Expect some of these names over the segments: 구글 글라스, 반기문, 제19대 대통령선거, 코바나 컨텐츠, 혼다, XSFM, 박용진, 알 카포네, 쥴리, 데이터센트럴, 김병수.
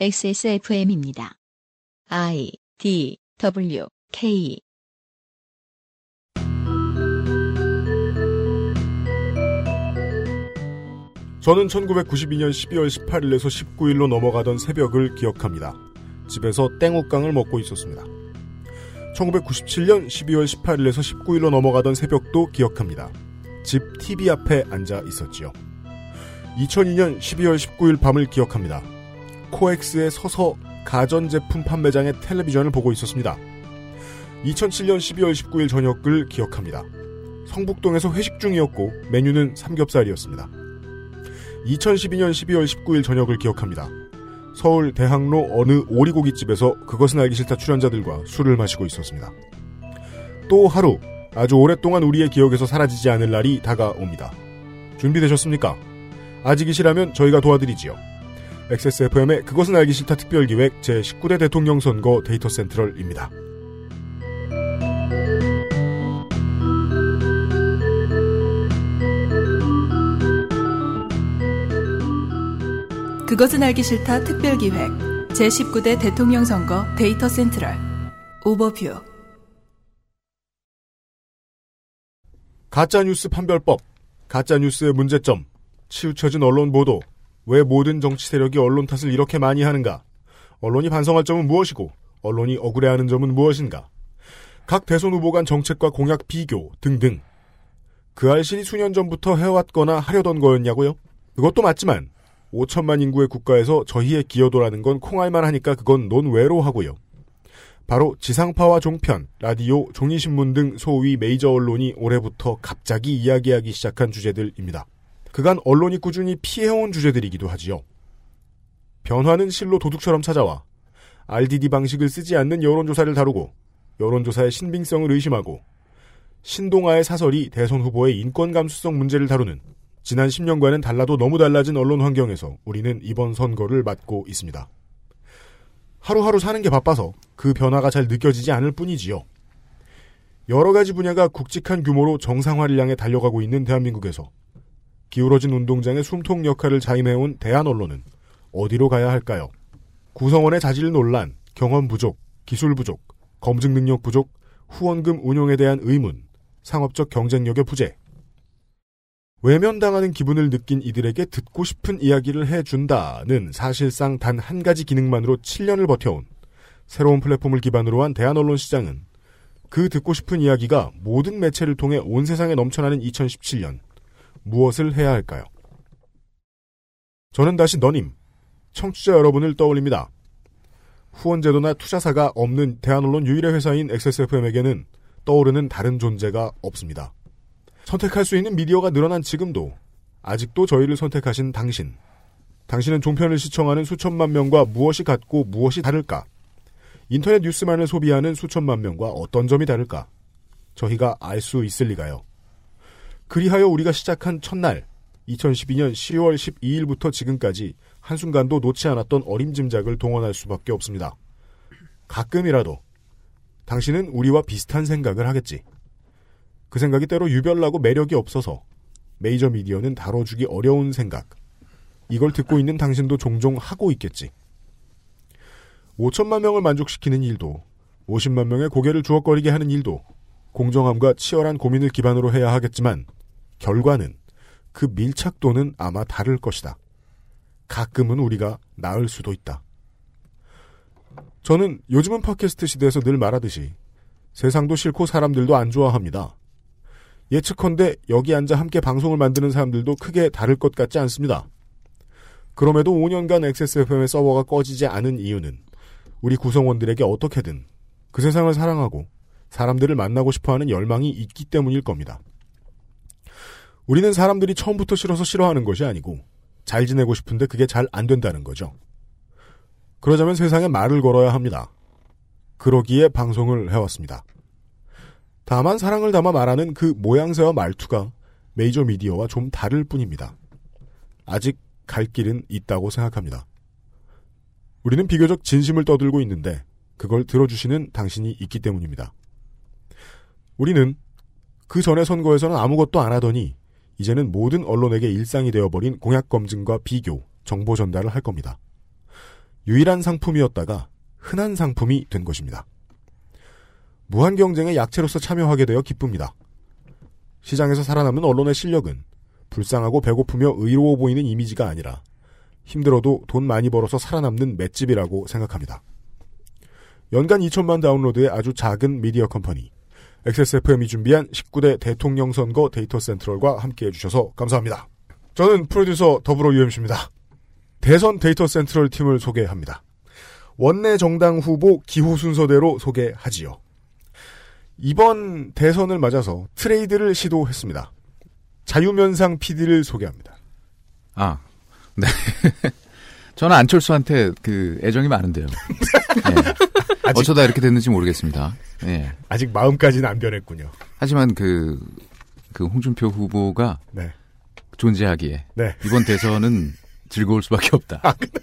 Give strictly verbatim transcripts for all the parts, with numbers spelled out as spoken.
엑스에스에프엠입니다. I, D, W, K 저는 천구백구십이년 십이월 십팔일에서 십구일로 넘어가던 새벽을 기억합니다. 집에서 땡옥강을 먹고 있었습니다. 천구백구십칠년 십이월 십팔일에서 십구일로 넘어가던 새벽도 기억합니다. 집 티비 앞에 앉아 있었지요. 이천이년 십이월 십구일 밤을 기억합니다. 코엑스에 서서 가전제품 판매장의 텔레비전을 보고 있었습니다. 이천칠년 십이월 십구일 저녁을 기억합니다. 성북동에서 회식 중이었고 메뉴는 삼겹살이었습니다. 이천십이년 십이월 십구일 저녁을 기억합니다. 서울 대학로 어느 오리고기집에서 그것은 알기 싫다 출연자들과 술을 마시고 있었습니다. 또 하루, 아주 오랫동안 우리의 기억에서 사라지지 않을 날이 다가옵니다. 준비되셨습니까? 아직이시라면 저희가 도와드리지요. 엑스에스에프엠의 그것은 알기 싫다 특별기획 제십구 대 대통령선거 데이터센트럴입니다. 그것은 알기 싫다 특별기획 제십구 대 대통령선거 데이터센트럴 오버뷰 가짜뉴스 판별법, 가짜뉴스의 문제점, 치우쳐진 언론 보도, 왜 모든 정치 세력이 언론 탓을 이렇게 많이 하는가, 언론이 반성할 점은 무엇이고 언론이 억울해하는 점은 무엇인가, 각 대선 후보 간 정책과 공약 비교 등등. 그 알신이 수년 전부터 해왔거나 하려던 거였냐고요? 그것도 맞지만 오천만 인구의 국가에서 저희의 기여도라는 건 콩알만 하니까 그건 논외로 하고요. 바로 지상파와 종편, 라디오, 종이신문 등 소위 메이저 언론이 올해부터 갑자기 이야기하기 시작한 주제들입니다. 그간 언론이 꾸준히 피해온 주제들이기도 하지요. 변화는 실로 도둑처럼 찾아와 알디디 방식을 쓰지 않는 여론조사를 다루고 여론조사의 신빙성을 의심하고 신동아의 사설이 대선 후보의 인권 감수성 문제를 다루는 지난 십년과는 달라도 너무 달라진 언론 환경에서 우리는 이번 선거를 맞고 있습니다. 하루하루 사는 게 바빠서 그 변화가 잘 느껴지지 않을 뿐이지요. 여러 가지 분야가 굵직한 규모로 정상화를 향해 달려가고 있는 대한민국에서 기울어진 운동장의 숨통 역할을 자임해온 대한 언론은 어디로 가야 할까요? 구성원의 자질 논란, 경험 부족, 기술 부족, 검증 능력 부족, 후원금 운용에 대한 의문, 상업적 경쟁력의 부재, 외면당하는 기분을 느낀 이들에게 듣고 싶은 이야기를 해준다는 사실상 단 한 가지 기능만으로 칠년을 버텨온 새로운 플랫폼을 기반으로 한 대한 언론 시장은 그 듣고 싶은 이야기가 모든 매체를 통해 온 세상에 넘쳐나는 이천십칠년 무엇을 해야 할까요? 저는 다시 너님, 청취자 여러분을 떠올립니다. 후원제도나 투자사가 없는 대한 언론 유일의 회사인 엑스에스에프엠에게는 떠오르는 다른 존재가 없습니다. 선택할 수 있는 미디어가 늘어난 지금도 아직도 저희를 선택하신 당신. 당신은 종편을 시청하는 수천만 명과 무엇이 같고 무엇이 다를까? 인터넷 뉴스만을 소비하는 수천만 명과 어떤 점이 다를까? 저희가 알 수 있을 리가요. 그리하여 우리가 시작한 첫날, 이천십이년 십이월 십이일부터 지금까지 한순간도 놓지 않았던 어림짐작을 동원할 수밖에 없습니다. 가끔이라도 당신은 우리와 비슷한 생각을 하겠지. 그 생각이 때로 유별나고 매력이 없어서 메이저 미디어는 다뤄주기 어려운 생각. 이걸 듣고 있는 당신도 종종 하고 있겠지. 오천만 명을 만족시키는 일도 오십만 명의 고개를 주워거리게 하는 일도 공정함과 치열한 고민을 기반으로 해야 하겠지만 결과는 그 밀착도는 아마 다를 것이다. 가끔은 우리가 나을 수도 있다. 저는 요즘은 팟캐스트 시대에서 늘 말하듯이 세상도 싫고 사람들도 안 좋아합니다. 예측컨대 여기 앉아 함께 방송을 만드는 사람들도 크게 다를 것 같지 않습니다. 그럼에도 오년간 엑스에스에프엠의 서버가 꺼지지 않은 이유는 우리 구성원들에게 어떻게든 그 세상을 사랑하고 사람들을 만나고 싶어하는 열망이 있기 때문일 겁니다. 우리는 사람들이 처음부터 싫어서 싫어하는 것이 아니고 잘 지내고 싶은데 그게 잘 안 된다는 거죠. 그러자면 세상에 말을 걸어야 합니다. 그러기에 방송을 해왔습니다. 다만 사랑을 담아 말하는 그 모양새와 말투가 메이저 미디어와 좀 다를 뿐입니다. 아직 갈 길은 있다고 생각합니다. 우리는 비교적 진심을 떠들고 있는데 그걸 들어주시는 당신이 있기 때문입니다. 우리는 그 전에 선거에서는 아무것도 안 하더니 이제는 모든 언론에게 일상이 되어버린 공약 검증과 비교, 정보 전달을 할 겁니다. 유일한 상품이었다가 흔한 상품이 된 것입니다. 무한 경쟁의 약체로서 참여하게 되어 기쁩니다. 시장에서 살아남는 언론의 실력은 불쌍하고 배고프며 의로워 보이는 이미지가 아니라 힘들어도 돈 많이 벌어서 살아남는 맷집이라고 생각합니다. 연간 이천만 다운로드의 아주 작은 미디어 컴퍼니 엑스에스에프엠이 준비한 십구 대 대통령 선거 데이터 센트럴과 함께해 주셔서 감사합니다. 저는 프로듀서 더불어 유엠씨입니다. 대선 데이터 센트럴 팀을 소개합니다. 원내 정당 후보 기호 순서대로 소개하지요. 이번 대선을 맞아서 트레이드를 시도했습니다. 자유면상 피디를 소개합니다. 아, 네. 저는 안철수한테 그 애정이 많은데요. 네. 아직, 어쩌다 이렇게 됐는지 모르겠습니다. 네. 아직 마음까지는 안 변했군요. 하지만 그, 그 홍준표 후보가 네. 존재하기에 네. 이번 대선은 즐거울 수밖에 없다. 아, 근데...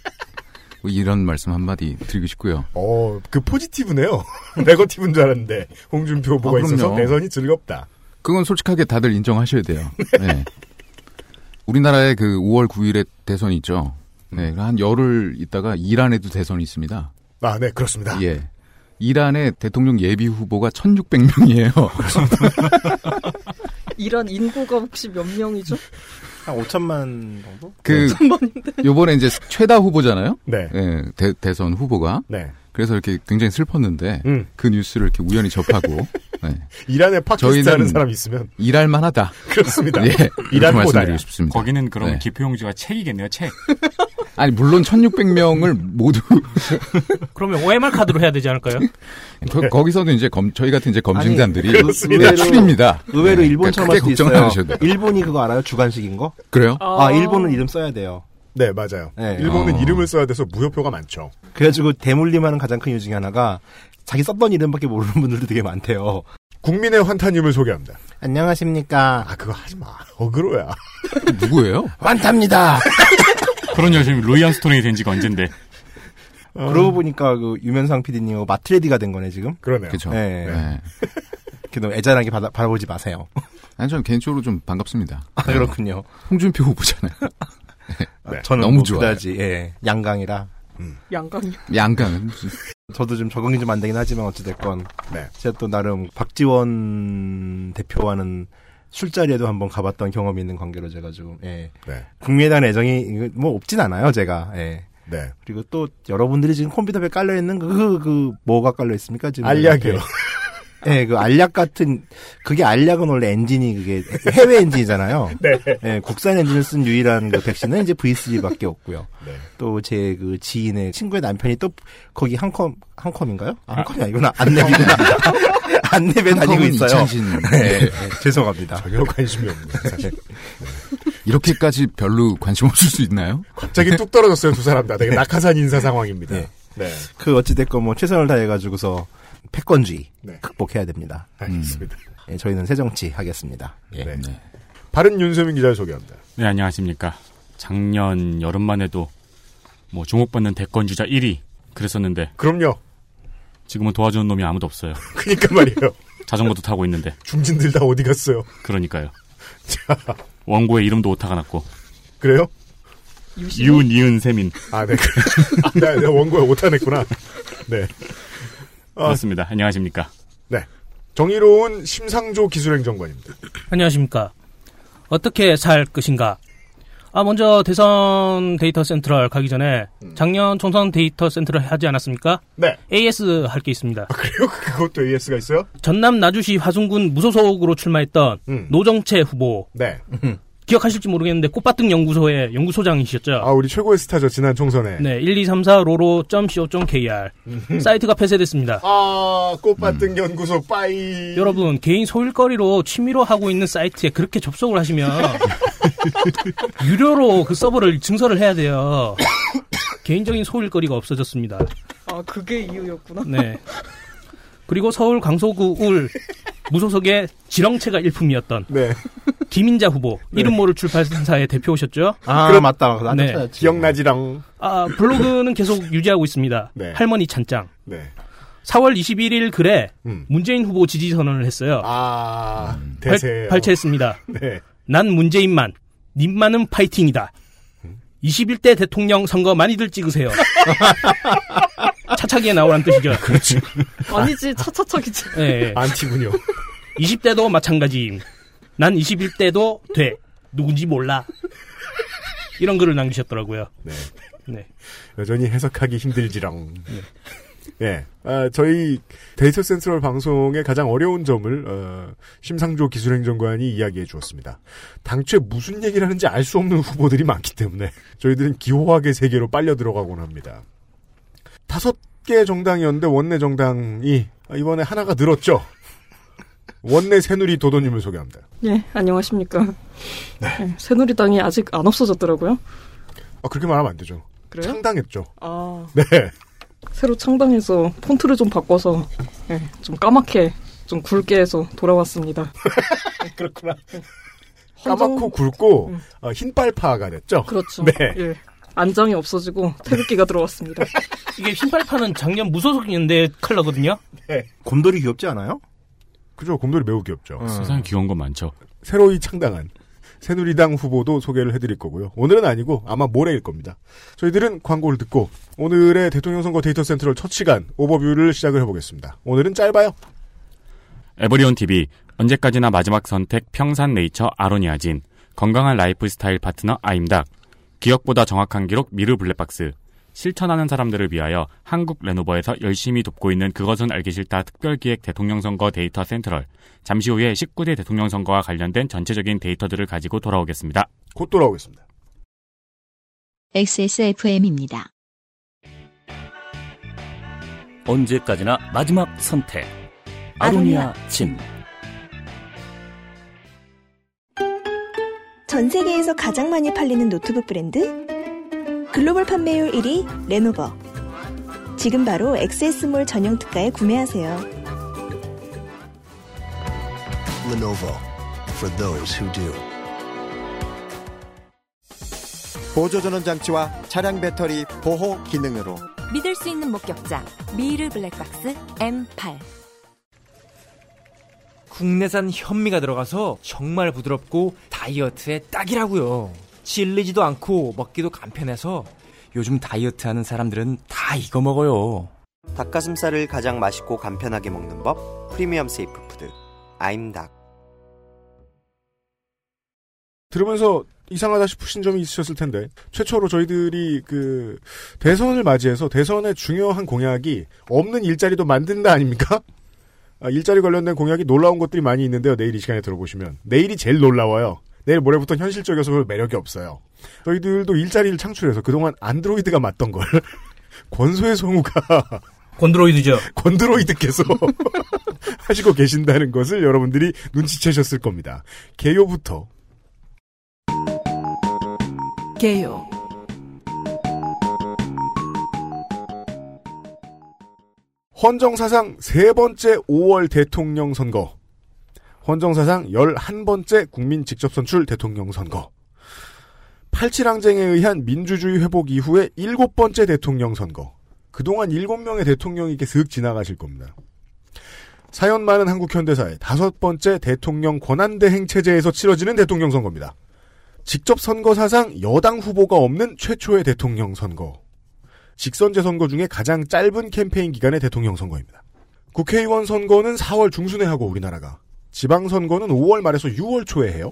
이런 말씀 한마디 드리고 싶고요. 어, 그 포지티브네요. 네거티브인 줄 알았는데 홍준표 후보가 아, 있어서 대선이 즐겁다. 그건 솔직하게 다들 인정하셔야 돼요. 네. 우리나라에 그 오월 구일에 대선이 있죠. 네, 한 열흘 있다가 이란에도 대선이 있습니다. 아, 네, 그렇습니다. 예, 이란의 대통령 예비 후보가 천육백 명이에요. 이란 인구가 혹시 몇 명이죠? 한 오천만 정도? 그 오천만인데. 요번에 이제 최다 후보잖아요. 네. 예, 대, 대선 후보가. 네. 그래서 이렇게 굉장히 슬펐는데 음. 그 뉴스를 이렇게 우연히 접하고 네. 이란에 팟캐스트 하는 사람 있으면 일할만하다. 그렇습니다. 예, 이란 말씀드리고 싶습니다. 거기는 그러면 네. 기표용지가 책이겠네요. 책. 아니 물론 천육백 명을 모두 그러면 오엠알 카드로 해야 되지 않을까요? 거, 거기서도 이제 검, 저희 같은 이제 검증단들이 의외로 출입니다. 의외로 네. 일본 처마트 그러니까 있어요. 일본이 그거 알아요? 주관식인 거? 그래요? 어... 아 일본은 이름 써야 돼요. 네, 맞아요. 네. 일본은 어... 이름을 써야 돼서 무효표가 많죠. 그래가지고 대물림하는 가장 큰 이유 중에 하나가 자기 썼던 이름밖에 모르는 분들도 되게 많대요. 국민의 환타님을 소개합니다. 안녕하십니까. 아, 그거 하지 마. 어그로야. 누구예요? 환타입니다. 그런 여심이 로이안 스톤이 된 지가 언젠데. 어... 그러고 보니까 그 유면상 피디님하고 마트레디가 된 거네, 지금. 그러네요. 그쵸. 네. 네. 너무 애잔하게 받아, 바라보지 마세요. 아니, 저는 개인적으로 좀 반갑습니다. 아, 네. 그렇군요. 홍준표 후보잖아요. 네. 저는 너무 좋아요. 예. 양강이라. 음. 양강이요? 양강. 저도 좀 적응이 좀 안 되긴 하지만 어찌됐건. 네. 제가 또 나름 박지원 대표와는 술자리에도 한번 가봤던 경험이 있는 관계로 제가 좀, 예. 네. 국민에 대한 애정이 뭐 없진 않아요, 제가. 예. 네. 그리고 또 여러분들이 지금 컴퓨터에 깔려있는 그, 그, 그 뭐가 깔려있습니까? 지금. 알약이요. 예, 네, 그 알약 같은 그게 알약은 원래 엔진이 그게 해외 엔진이잖아요. 네. 네, 국산 엔진을 쓴 유일한 그 백신은 이제 브이쓰리밖에 없고요. 네. 또 제 그 지인의 친구의 남편이 또 거기 한컴 한컴인가요? 한컴이 아니구나. 안내비구나. 안내비 다니고 있어요. 네, 네, 죄송합니다. 전혀 관심이 없네요. 사실. 네. 이렇게까지 별로 관심 없을 수 있나요? 갑자기 뚝 떨어졌어요 두 사람 다. 되게 낙하산 인사 상황입니다. 네. 네. 그 어찌됐건 뭐 최선을 다해가지고서. 패권주의 네. 극복해야 됩니다. 알겠습니다. 음. 네, 저희는 새정치 하겠습니다. 예. 네. 네. 바른 윤세민 기자를 소개합니다. 네, 안녕하십니까. 작년 여름만 해도 뭐 주목받는 대권주자 일 위 그랬었는데. 그럼요. 지금은 도와주는 놈이 아무도 없어요. 그러니까 말이에요. 자전거도 타고 있는데. 중진들 다 어디 갔어요? 그러니까요. 자, 원고에 이름도 오타가 났고. 그래요? 유은, 이은, 세민. 아, 네. 나, 내가 원고에 오타 냈구나. 네. 맞습니다. 아, 안녕하십니까. 네. 정의로운 심상조 기술행정관입니다. 안녕하십니까. 어떻게 살 것인가. 아, 먼저 대선 데이터 센트럴 가기 전에 작년 총선 데이터 센트럴 하지 않았습니까? 네. 에이에스 할 게 있습니다. 아, 그래요? 그것도 에이에스가 있어요? 전남 나주시 화순군 무소속으로 출마했던 음. 노정채 후보. 네. 기억하실지 모르겠는데 꽃밭등 연구소의 연구소장이셨죠. 아, 우리 최고의 스타죠. 지난 총선에. 네. 일이삼사 로로 닷 씨오 닷 케이알 음. 사이트가 폐쇄됐습니다. 아, 꽃밭등 음. 연구소 빠이. 여러분, 개인 소일거리로 취미로 하고 있는 사이트에 그렇게 접속을 하시면 유료로 그 서버를 증설을 해야 돼요. 개인적인 소일거리가 없어졌습니다. 아, 그게 이유였구나. 네. 그리고 서울 강서구 울 무소속의 지렁체가 일품이었던 네. 김인자 후보 네. 이름 모를 출판사의 대표셨죠? 아, 그럼 맞다. 네. 기억나지랑. 아, 블로그는 계속 유지하고 있습니다. 네. 할머니 찬장. 네. 사월 이십일일 글에 음. 문재인 후보 지지 선언을 했어요. 아, 음. 대세요. 발췌했습니다. 네. 난 문재인만, 님만은 파이팅이다. 이십일 대 대통령 선거 많이들 찍으세요. 차차기에 나오란 뜻이죠. 그렇죠. 아니지, 차차차기지. 네. 안티군요. 이십 대도 마찬가지임. 난 이십일 대도 돼. 누군지 몰라. 이런 글을 남기셨더라고요. 네. 네. 여전히 해석하기 힘들지랑. 네. 예, 아, 저희 데이터 센트럴 방송의 가장 어려운 점을 어, 심상조 기술행정관이 이야기해 주었습니다. 당초에 무슨 얘기를 하는지 알 수 없는 후보들이 많기 때문에 저희들은 기호학의 세계로 빨려 들어가곤 합니다. 다섯 개 정당이었는데 원내 정당이 이번에 하나가 늘었죠. 원내 새누리 도도님을 소개합니다. 네, 안녕하십니까. 네. 새누리당이 아직 안 없어졌더라고요. 아, 그렇게 말하면 안 되죠. 그래요? 창당했죠. 아... 네. 새로 창당해서 폰트를 좀 바꿔서 네, 좀 까맣게 좀 굵게 해서 돌아왔습니다. 그렇구나. 네. 까맣고 굵고 네. 어, 흰빨파가 됐죠? 그렇죠. 네. 예. 안장이 없어지고 태극기가 들어왔습니다. 이게 흰빨파는 작년 무소속 연대 컬러거든요? 네. 곰돌이 귀엽지 않아요? 그죠. 곰돌이 매우 귀엽죠. 어. 세상에 귀여운 건 많죠. 새로이 창당한 새누리당 후보도 소개를 해드릴 거고요. 오늘은 아니고 아마 모레일 겁니다. 저희들은 광고를 듣고 오늘의 대통령 선거 데이터 센트럴 첫 시간 오버뷰를 시작을 해보겠습니다. 오늘은 짧아요. 에버리온 티비, 언제까지나 마지막 선택 평산 네이처 아로니아진, 건강한 라이프 스타일 파트너 아임닭, 기억보다 정확한 기록 미르 블랙박스, 실천하는 사람들을 위하여 한국 레노버에서 열심히 돕고 있는 그것은 알기 싫다 특별기획 대통령 선거 데이터 센트럴. 잠시 후에 십구 대 대통령 선거와 관련된 전체적인 데이터들을 가지고 돌아오겠습니다. 곧 돌아오겠습니다. 엑스에스에프엠입니다. 언제까지나 마지막 선택. 아로니아 진. 전 세계에서 가장 많이 팔리는 노트북 브랜드? 글로벌 판매율 일 위 레노버. 지금 바로 엑스에스몰 전용 특가에 구매하세요. Lenovo for those who do. 보조 전원 장치와 차량 배터리 보호 기능으로 믿을 수 있는 목격자 미르 블랙박스 엠 에잇. 국내산 현미가 들어가서 정말 부드럽고 다이어트에 딱이라고요. 질리지도 않고 먹기도 간편해서 요즘 다이어트하는 사람들은 다 이거 먹어요. 닭가슴살을 가장 맛있고 간편하게 먹는 법, 프리미엄 세이프 푸드 아임닭. 들으면서 이상하다 싶으신 점이 있으셨을 텐데, 최초로 저희들이 그 대선을 맞이해서 대선의 중요한 공약이 없는 일자리도 만든다 아닙니까? 아, 일자리 관련된 공약이 놀라운 것들이 많이 있는데요. 내일 이 시간에 들어보시면 내일이 제일 놀라워요. 내일 모레부터 현실적이어서 매력이 없어요. 저희들도 일자리를 창출해서 그동안 안드로이드가 맞던 걸 권소의 성우가 권드로이드죠. 권드로이드께서 하시고 계신다는 것을 여러분들이 눈치채셨을 겁니다. 개요부터. 개요. 헌정사상 세 번째 오월 대통령 선거. 헌정사상 열한 번째 국민 직접 선출 대통령 선거. 팔칠항쟁에 의한 민주주의 회복 이후에 일곱 번째 대통령 선거. 그동안 일곱 명의 대통령이 이렇게 슥 지나가실 겁니다. 사연 많은 한국 현대사의 다섯 번째 대통령 권한대행 체제에서 치러지는 대통령 선거입니다. 직접 선거 사상 여당 후보가 없는 최초의 대통령 선거. 직선제 선거 중에 가장 짧은 캠페인 기간의 대통령 선거입니다. 국회의원 선거는 사월 중순에 하고 우리나라가. 지방선거는 오월 말에서 유월 초에 해요.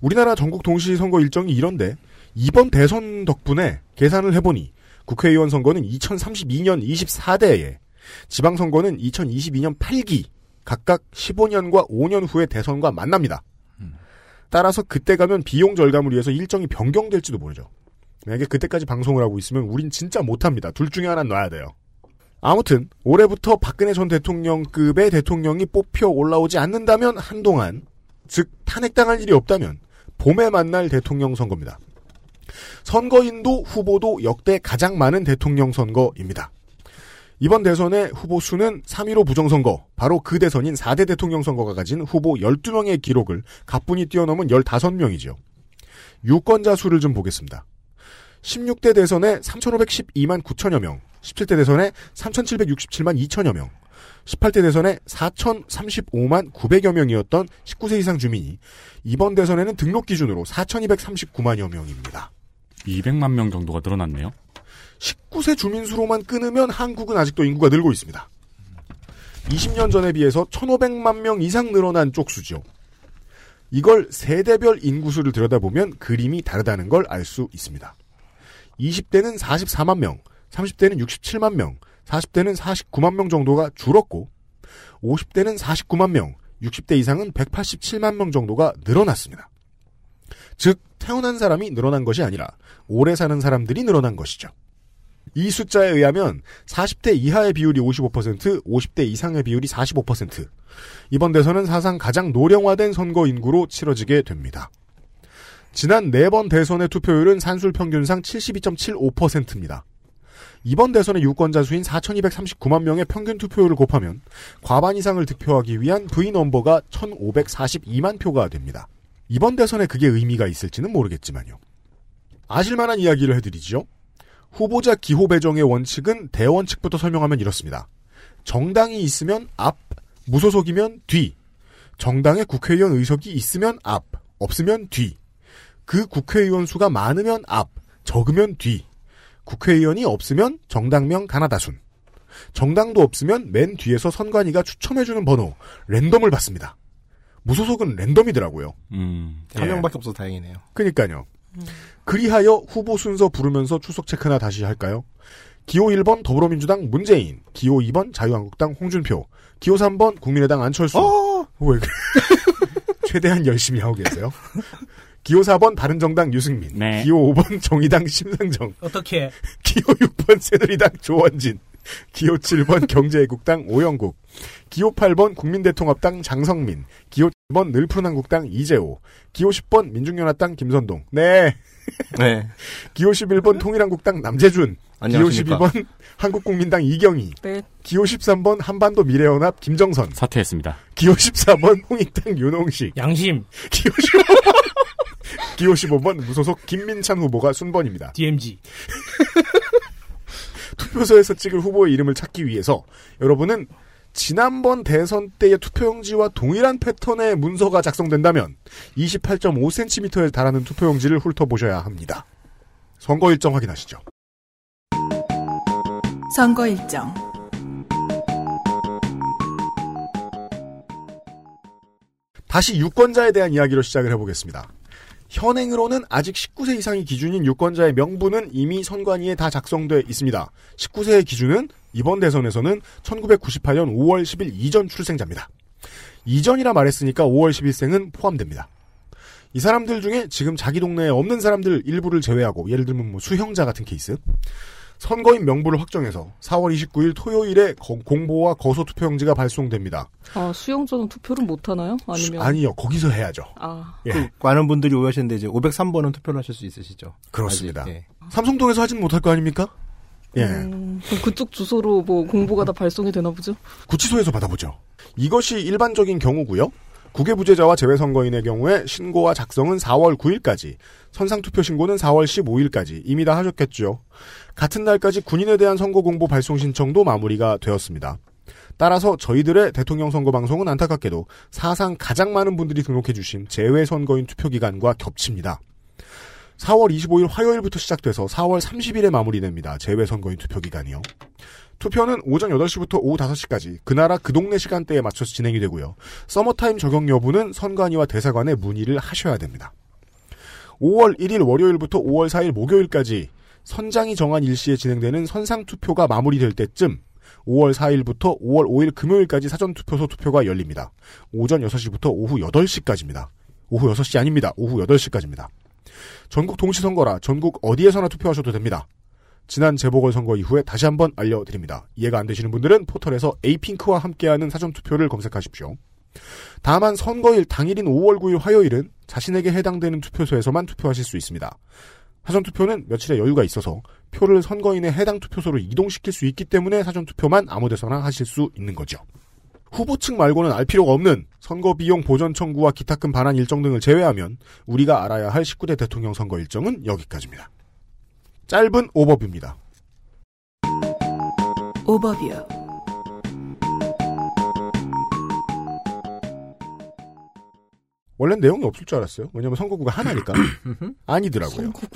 우리나라 전국 동시 선거 일정이 이런데 이번 대선 덕분에 계산을 해보니 국회의원 선거는 이천삼십이 년 이십사 대에 지방선거는 이천이십이 년 팔 기 각각 십오 년과 오 년 후에 대선과 만납니다. 따라서 그때 가면 비용 절감을 위해서 일정이 변경될지도 모르죠. 만약에 그때까지 방송을 하고 있으면 우린 진짜 못합니다. 둘 중에 하나 놔야 돼요. 아무튼 올해부터 박근혜 전 대통령급의 대통령이 뽑혀 올라오지 않는다면 한동안, 즉 탄핵당할 일이 없다면 봄에 만날 대통령 선거입니다. 선거인도 후보도 역대 가장 많은 대통령 선거입니다. 이번 대선의 후보 수는 삼 일오 부정선거, 바로 그 대선인 사 대 대통령 선거가 가진 후보 열두 명의 기록을 가뿐히 뛰어넘은 열다섯 명이죠. 유권자 수를 좀 보겠습니다. 십육 대 대선에 삼천오백십이만 구천여 명, 십칠 대 대선에 삼천칠백육십칠만 이천여 명, 십팔 대 대선에 사천삼십오만 구백여 명이었던 십구 세 이상 주민이 이번 대선에는 등록 기준으로 사천이백삼십구만여 명입니다. 이백만 명 정도가 늘어났네요. 십구 세 주민수로만 끊으면 한국은 아직도 인구가 늘고 있습니다. 이십 년 전에 비해서 천오백만 명 이상 늘어난 쪽수죠. 이걸 세대별 인구수를 들여다보면 그림이 다르다는 걸 알 수 있습니다. 이십 대는 사십사만 명, 삼십 대는 육십칠만 명, 사십 대는 사십구만 명 정도가 줄었고 오십 대는 사십구만 명, 육십 대 이상은 백팔십칠만 명 정도가 늘어났습니다. 즉 태어난 사람이 늘어난 것이 아니라 오래 사는 사람들이 늘어난 것이죠. 이 숫자에 의하면 사십 대 이하의 비율이 오십오 퍼센트, 오십 대 이상의 비율이 사십오 퍼센트. 이번 대선은 사상 가장 노령화된 선거 인구로 치러지게 됩니다. 지난 네 번 대선의 투표율은 산술 평균상 칠십이 점 칠오 퍼센트입니다. 이번 대선의 유권자 수인 사천이백삼십구만 명의 평균 투표율을 곱하면 과반 이상을 득표하기 위한 브이 넘버가 천오백사십이만 표가 됩니다. 이번 대선에 그게 의미가 있을지는 모르겠지만요. 아실만한 이야기를 해드리죠. 후보자 기호 배정의 원칙은 대원칙부터 설명하면 이렇습니다. 정당이 있으면 앞, 무소속이면 뒤, 정당의 국회의원 의석이 있으면 앞, 없으면 뒤, 그 국회의원 수가 많으면 앞, 적으면 뒤, 국회의원이 없으면 정당명 가나다순, 정당도 없으면 맨 뒤에서 선관위가 추첨해주는 번호, 랜덤을 받습니다. 무소속은 랜덤이더라고요. 음, 한 명밖에 없어서 다행이네요. 그러니까요. 음. 그리하여 후보 순서 부르면서 출석 체크나 다시 할까요? 기호 일 번 더불어민주당 문재인, 기호 이 번 자유한국당 홍준표, 기호 삼 번 국민의당 안철수. 어! 왜 최대한 열심히 하고 계세요. 기호 사 번 바른정당 유승민, 네. 기호 오 번 정의당 심상정, 어떻게? 기호 육 번 새누리당 조원진, 기호 칠 번 경제애국당 오영국, 기호 팔 번 국민대통합당 장성민, 기호 칠 번 늘푸른한국당 이재호, 기호 십 번 민중연합당 김선동. 네. 네. 기호 십일 번 통일한국당 남재준, 안녕하십니까. 기호 십이 번 한국국민당 이경희, 네. 기호 십삼 번 한반도 미래연합 김정선, 사퇴했습니다. 기호 십사 번 홍익당 윤홍식, 양심. 기호 십오 번 기호 십오 번 무소속 김민찬 후보가 순번입니다. 디엠지. 투표소에서 찍을 후보의 이름을 찾기 위해서 여러분은 지난번 대선 때의 투표용지와 동일한 패턴의 문서가 작성된다면 이십팔 점 오 센티미터에 달하는 투표용지를 훑어보셔야 합니다. 선거 일정 확인하시죠. 선거 일정. 다시 유권자에 대한 이야기로 시작을 해보겠습니다. 현행으로는 아직 십구 세 이상이 기준인 유권자의 명부는 이미 선관위에 다 작성돼 있습니다. 십구 세의 기준은 이번 대선에서는 천구백구십팔 년 오월 십일 이전 출생자입니다. 이전이라 말했으니까 오월 십일생은 포함됩니다. 이 사람들 중에 지금 자기 동네에 없는 사람들 일부를 제외하고, 예를 들면 뭐 수형자 같은 케이스, 선거인 명부를 확정해서 사월 이십구일 토요일에 거, 공보와 거소 투표용지가 발송됩니다. 아, 수용자는 투표를 못 하나요? 아니면 수, 아니요, 거기서 해야죠. 아, 예. 그, 많은 분들이 오해하시는데 이제 오백삼 번은 투표를 하실 수 있으시죠? 그렇습니다. 아직, 예. 삼성동에서 하진 못할 거 아닙니까? 예. 음, 그럼 그쪽 주소로 뭐 공보가 다 발송이 되나 보죠? 구치소에서 받아보죠. 이것이 일반적인 경우고요. 국외부재자와 재외선거인의 경우에 신고와 작성은 사월 구일까지, 선상투표 신고는 사월 십오일까지, 이미 다 하셨겠죠. 같은 날까지 군인에 대한 선거공보 발송 신청도 마무리가 되었습니다. 따라서 저희들의 대통령 선거 방송은 안타깝게도 사상 가장 많은 분들이 등록해주신 재외선거인 투표기간과 겹칩니다. 사월 이십오일 화요일부터 시작돼서 사월 삼십일에 마무리됩니다. 재외선거인 투표기간이요. 투표는 오전 여덟 시부터 오후 다섯 시까지 그 나라 그 동네 시간대에 맞춰서 진행이 되고요. 서머타임 적용 여부는 선관위와 대사관에 문의를 하셔야 됩니다. 오월 일일 월요일부터 오월 사일 목요일까지 선장이 정한 일시에 진행되는 선상투표가 마무리될 때쯤 오월 사일부터 오월 오일 금요일까지 사전투표소 투표가 열립니다. 오전 여섯 시부터 오후 여덟 시까지입니다. 오후 여섯 시 아닙니다. 오후 여덟 시까지입니다. 전국 동시선거라 전국 어디에서나 투표하셔도 됩니다. 지난 재보궐선거 이후에 다시 한번 알려드립니다. 이해가 안 되시는 분들은 포털에서 에이핑크와 함께하는 사전투표를 검색하십시오. 다만 선거일 당일인 오월 구일 화요일은 자신에게 해당되는 투표소에서만 투표하실 수 있습니다. 사전투표는 며칠의 여유가 있어서 표를 선거인의 해당 투표소로 이동시킬 수 있기 때문에 사전투표만 아무데서나 하실 수 있는 거죠. 후보 측 말고는 알 필요가 없는 선거비용 보전 청구와 기타금 반환 일정 등을 제외하면 우리가 알아야 할 십구 대 대통령 선거 일정은 여기까지입니다. 짧은 오버뷰입니다. 오버뷰. 원래는 내용이 없을 줄 알았어요. 왜냐면 선거구가 하나니까. 아니더라고요. 선거구.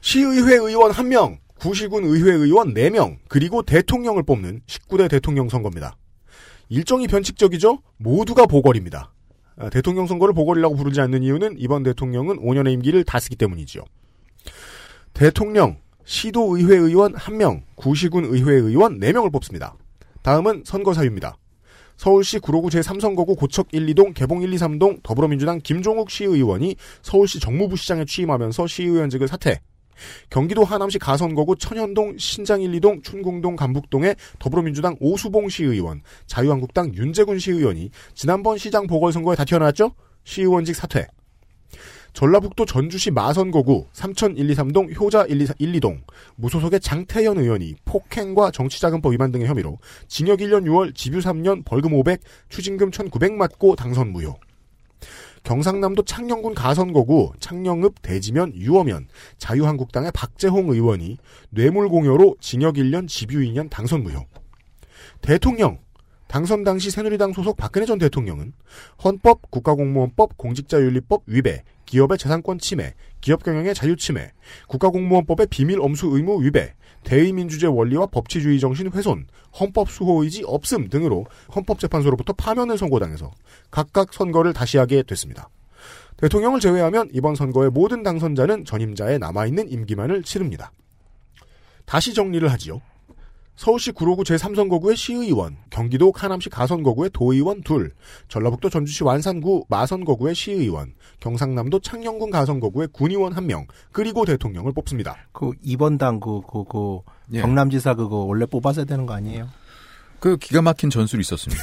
시의회 의원 한 명, 구시군 의회 의원 네 명, 그리고 대통령을 뽑는 십구 대 대통령 선거입니다. 일정이 변칙적이죠? 모두가 보궐입니다. 대통령 선거를 보궐이라고 부르지 않는 이유는 이번 대통령은 오 년의 임기를 다 쓰기 때문이지요. 대통령, 시도의회 의원 한 명, 구시군 의회 의원 네 명을 뽑습니다. 다음은 선거사유입니다. 서울시 구로구 제삼 선거구 고척 일, 이동, 개봉 일, 이, 삼동 더불어민주당 김종욱 시의원이 서울시 정무부 시장에 취임하면서 시의원직을 사퇴. 경기도 하남시 가선거구 천현동, 신장 일, 이동, 춘궁동, 감북동의 더불어민주당 오수봉 시의원, 자유한국당 윤재군 시의원이 지난번 시장 보궐선거에 다 튀어나왔죠? 시의원직 사퇴. 전라북도 전주시 마선거구 삼천 일, 이, 삼동 효자 일, 이, 일, 이동 무소속의 장태현 의원이 폭행과 정치자금법 위반 등의 혐의로 징역 일 년 유 월, 집유 삼 년, 벌금 오백, 추징금 천구백 맞고 당선 무효. 경상남도 창녕군 가선거구 창녕읍 대지면 유어면 자유한국당의 박재홍 의원이 뇌물공여로 징역 일 년, 집유 이 년, 당선 무효. 대통령. 당선 당시 새누리당 소속 박근혜 전 대통령은 헌법, 국가공무원법, 공직자윤리법 위배, 기업의 재산권 침해, 기업경영의 자유침해, 국가공무원법의 비밀엄수 의무 위배, 대의민주주의 원리와 법치주의 정신 훼손, 헌법 수호의지 없음 등으로 헌법재판소로부터 파면을 선고당해서 각각 선거를 다시 하게 됐습니다. 대통령을 제외하면 이번 선거의 모든 당선자는 전임자의 남아있는 임기만을 치릅니다. 다시 정리를 하지요. 서울시 구로구 제삼 선거구의 시의원, 경기도 하남시 가선거구의 도의원 둘, 전라북도 전주시 완산구 마선거구의 시의원, 경상남도 창녕군 가선거구의 군의원 한 명, 그리고 대통령을 뽑습니다. 그 이번 당구 그거, 그거 예. 경남지사 그거 원래 뽑았어야 되는 거 아니에요? 그 기가 막힌 전술이 있었습니다.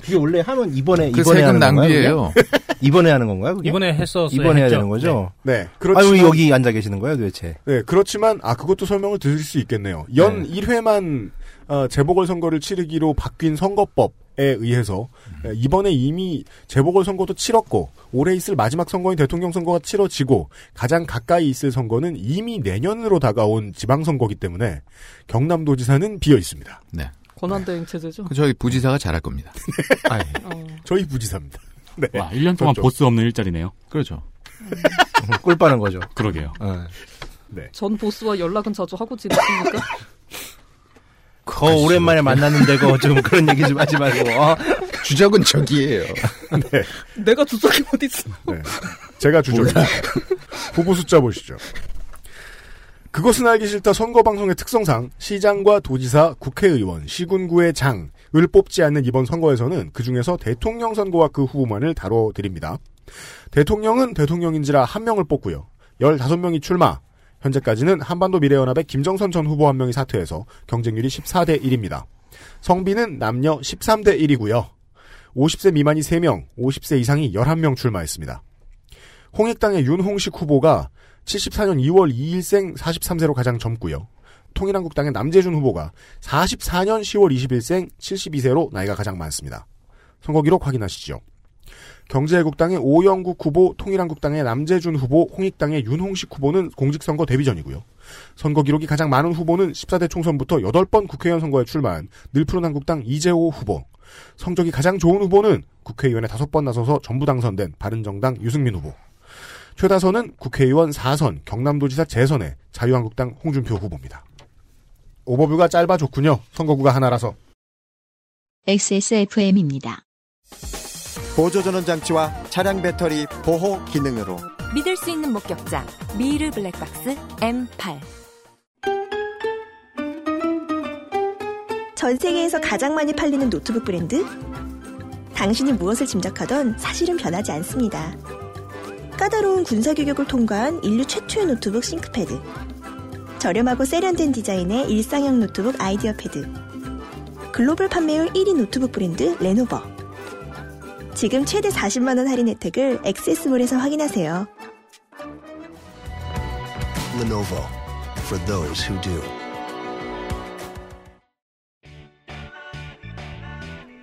그게 원래 하면 이번에 그 이번에 세금 하는 낭비예요. 이번에 하는 건가요? 그게? 이번에 했었어요. 이번에 해야 했죠. 되는 거죠. 네. 네. 그렇지만 아유, 여기 앉아 계시는 거예요, 도대체. 네, 그렇지만 아 그것도 설명을 드릴 수 있겠네요. 연 네. 일 회만 어, 재보궐 선거를 치르기로 바뀐 선거법에 의해서 음. 이번에 이미 재보궐 선거도 치렀고 올해 있을 마지막 선거인 대통령 선거가 치러지고 가장 가까이 있을 선거는 이미 내년으로 다가온 지방 선거기 때문에 경남도지사는 비어 있습니다. 네. 권한대행 체제죠? 그 저희 부지사가 잘할 겁니다. 아, 예. 어. 저희 부지사입니다. 네. 와, 일 년 동안 보스 없는 일자리네요. 그렇죠. 꿀 빠는 거죠. 그러게요. 네. 전 보스와 연락은 자주 하고 지냈습니까? 거 오랜만에 만났는데 거 좀 그런 얘기 좀 하지 말고. 어? 주적은 저기예요. 네. 내가 주적이 어디 있어? 네. 제가 주적입니다. 후보 숫자 보시죠. 그것은 알기 싫다 선거방송의 특성상 시장과 도지사, 국회의원, 시군구의 장을 뽑지 않는 이번 선거에서는 그중에서 대통령 선거와 그 후보만을 다뤄드립니다. 대통령은 대통령인지라 한 명을 뽑고요. 열다섯 명이 출마. 현재까지는 한반도 미래연합의 김정선 전 후보 한 명이 사퇴해서 경쟁률이 십사 대 일입니다. 성비는 남녀 십삼 대 일이고요. 오십 세 미만이 세 명, 오십 세 이상이 열한 명 출마했습니다. 홍익당의 윤홍식 후보가 칠십사년 이월 이일생 사십삼 세로 가장 젊고요. 통일한국당의 남재준 후보가 사십사년 시월 이십일생 칠십이 세로 나이가 가장 많습니다. 선거 기록 확인하시죠. 경제애국당의 오영국 후보, 통일한국당의 남재준 후보, 홍익당의 윤홍식 후보는 공직선거 데뷔 전이고요. 선거 기록이 가장 많은 후보는 십사 대 총선부터 여덟 번 국회의원 선거에 출마한 늘푸른 한국당 이재호 후보. 성적이 가장 좋은 후보는 국회의원에 다섯 번 나서서 전부 당선된 바른정당 유승민 후보. 최다선은 국회의원 사 선, 경남도지사 재선의 자유한국당 홍준표 후보입니다. 오버뷰가 짧아 좋군요. 선거구가 하나라서. 엑스에스에프엠입니다. 보조전원 장치와 차량 배터리 보호 기능으로 믿을 수 있는 목격자 미르 블랙박스 엠 팔. 전 세계에서 가장 많이 팔리는 노트북 브랜드? 당신이 무엇을 짐작하던 사실은 변하지 않습니다. 까다로운 군사규격을 통과한 인류 최초의 노트북 싱크패드, 저렴하고 세련된 디자인의 일상형 노트북 아이디어 패드, 글로벌 판매율 일 위 노트북 브랜드 레노버. 지금 최대 사십만 원 할인 혜택을 엑세스몰에서 확인하세요. Lenovo for those who do.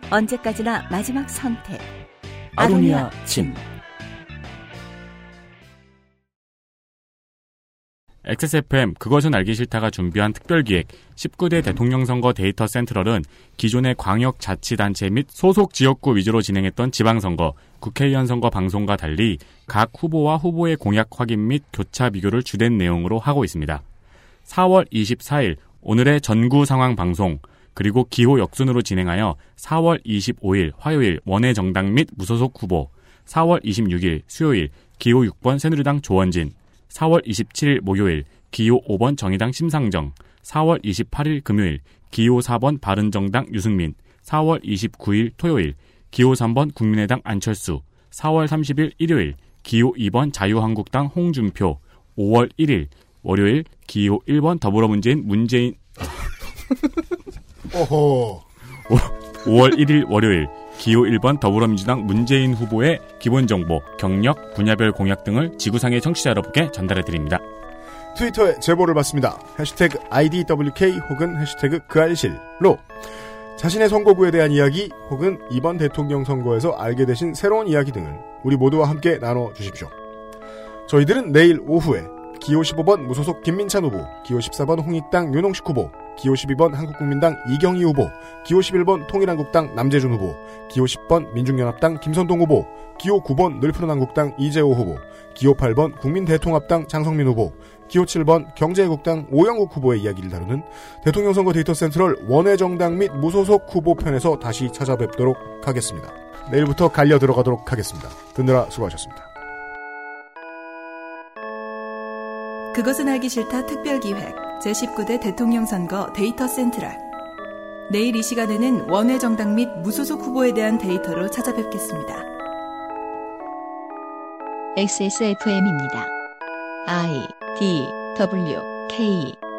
언제까지나 마지막 선택. 아로니아 침. 엑스에스에프엠 그것은 알기 싫다가 준비한 특별기획 십구 대 대통령 선거 데이터 센트럴은 기존의 광역자치단체 및 소속 지역구 위주로 진행했던 지방선거 국회의원 선거 방송과 달리 각 후보와 후보의 공약 확인 및 교차 비교를 주된 내용으로 하고 있습니다. 사월 이십사일 오늘의 전구 상황 방송 그리고 기호 역순으로 진행하여 사월 이십오일 화요일 원외 정당 및 무소속 후보, 사월 이십육일 수요일 기호 육 번 새누리당 조원진, 사월 이십칠일 목요일 기호 오 번 정의당 심상정, 사월 이십팔일 금요일 기호 사 번 바른정당 유승민, 사월 이십구일 토요일 기호 삼 번 국민의당 안철수, 사월 삼십일 일요일 기호 이 번 자유한국당 홍준표, 오월 일일 월요일 기호 일 번 더불어문재인 문재인 오호. 오월 일일 월요일 기호 일 번 더불어민주당 문재인 후보의 기본정보, 경력, 분야별 공약 등을 지구상의 청취자 여러분께 전달해드립니다. 트위터에 제보를 받습니다. 해시태그 아이디더블유케이 혹은 해시태그 그알실로 자신의 선거구에 대한 이야기 혹은 이번 대통령 선거에서 알게 되신 새로운 이야기 등을 우리 모두와 함께 나눠주십시오. 저희들은 내일 오후에 기호 십오 번 무소속 김민찬 후보, 기호 십사 번 홍익당 윤홍식 후보, 기호 십이 번 한국국민당 이경희 후보, 기호 십일 번 통일한국당 남재준 후보, 기호 십 번 민중연합당 김선동 후보, 기호 구 번 늘 푸른 한국당 이재호 후보, 기호 팔 번 국민대통합당 장성민 후보, 기호 칠 번 경제애국당 오영국 후보의 이야기를 다루는 대통령선거 데이터센트럴 원외정당 및 무소속 후보 편에서 다시 찾아뵙도록 하겠습니다. 내일부터 갈려 들어가도록 하겠습니다. 듣느라 수고하셨습니다. 그것은 알기 싫다 특별기획 제십구 대 대통령선거 데이터센트럴. 내일 이 시간에는 원외 정당 및 무소속 후보에 대한 데이터로 찾아뵙겠습니다. 엑스에스에프엠입니다. I, D, W, K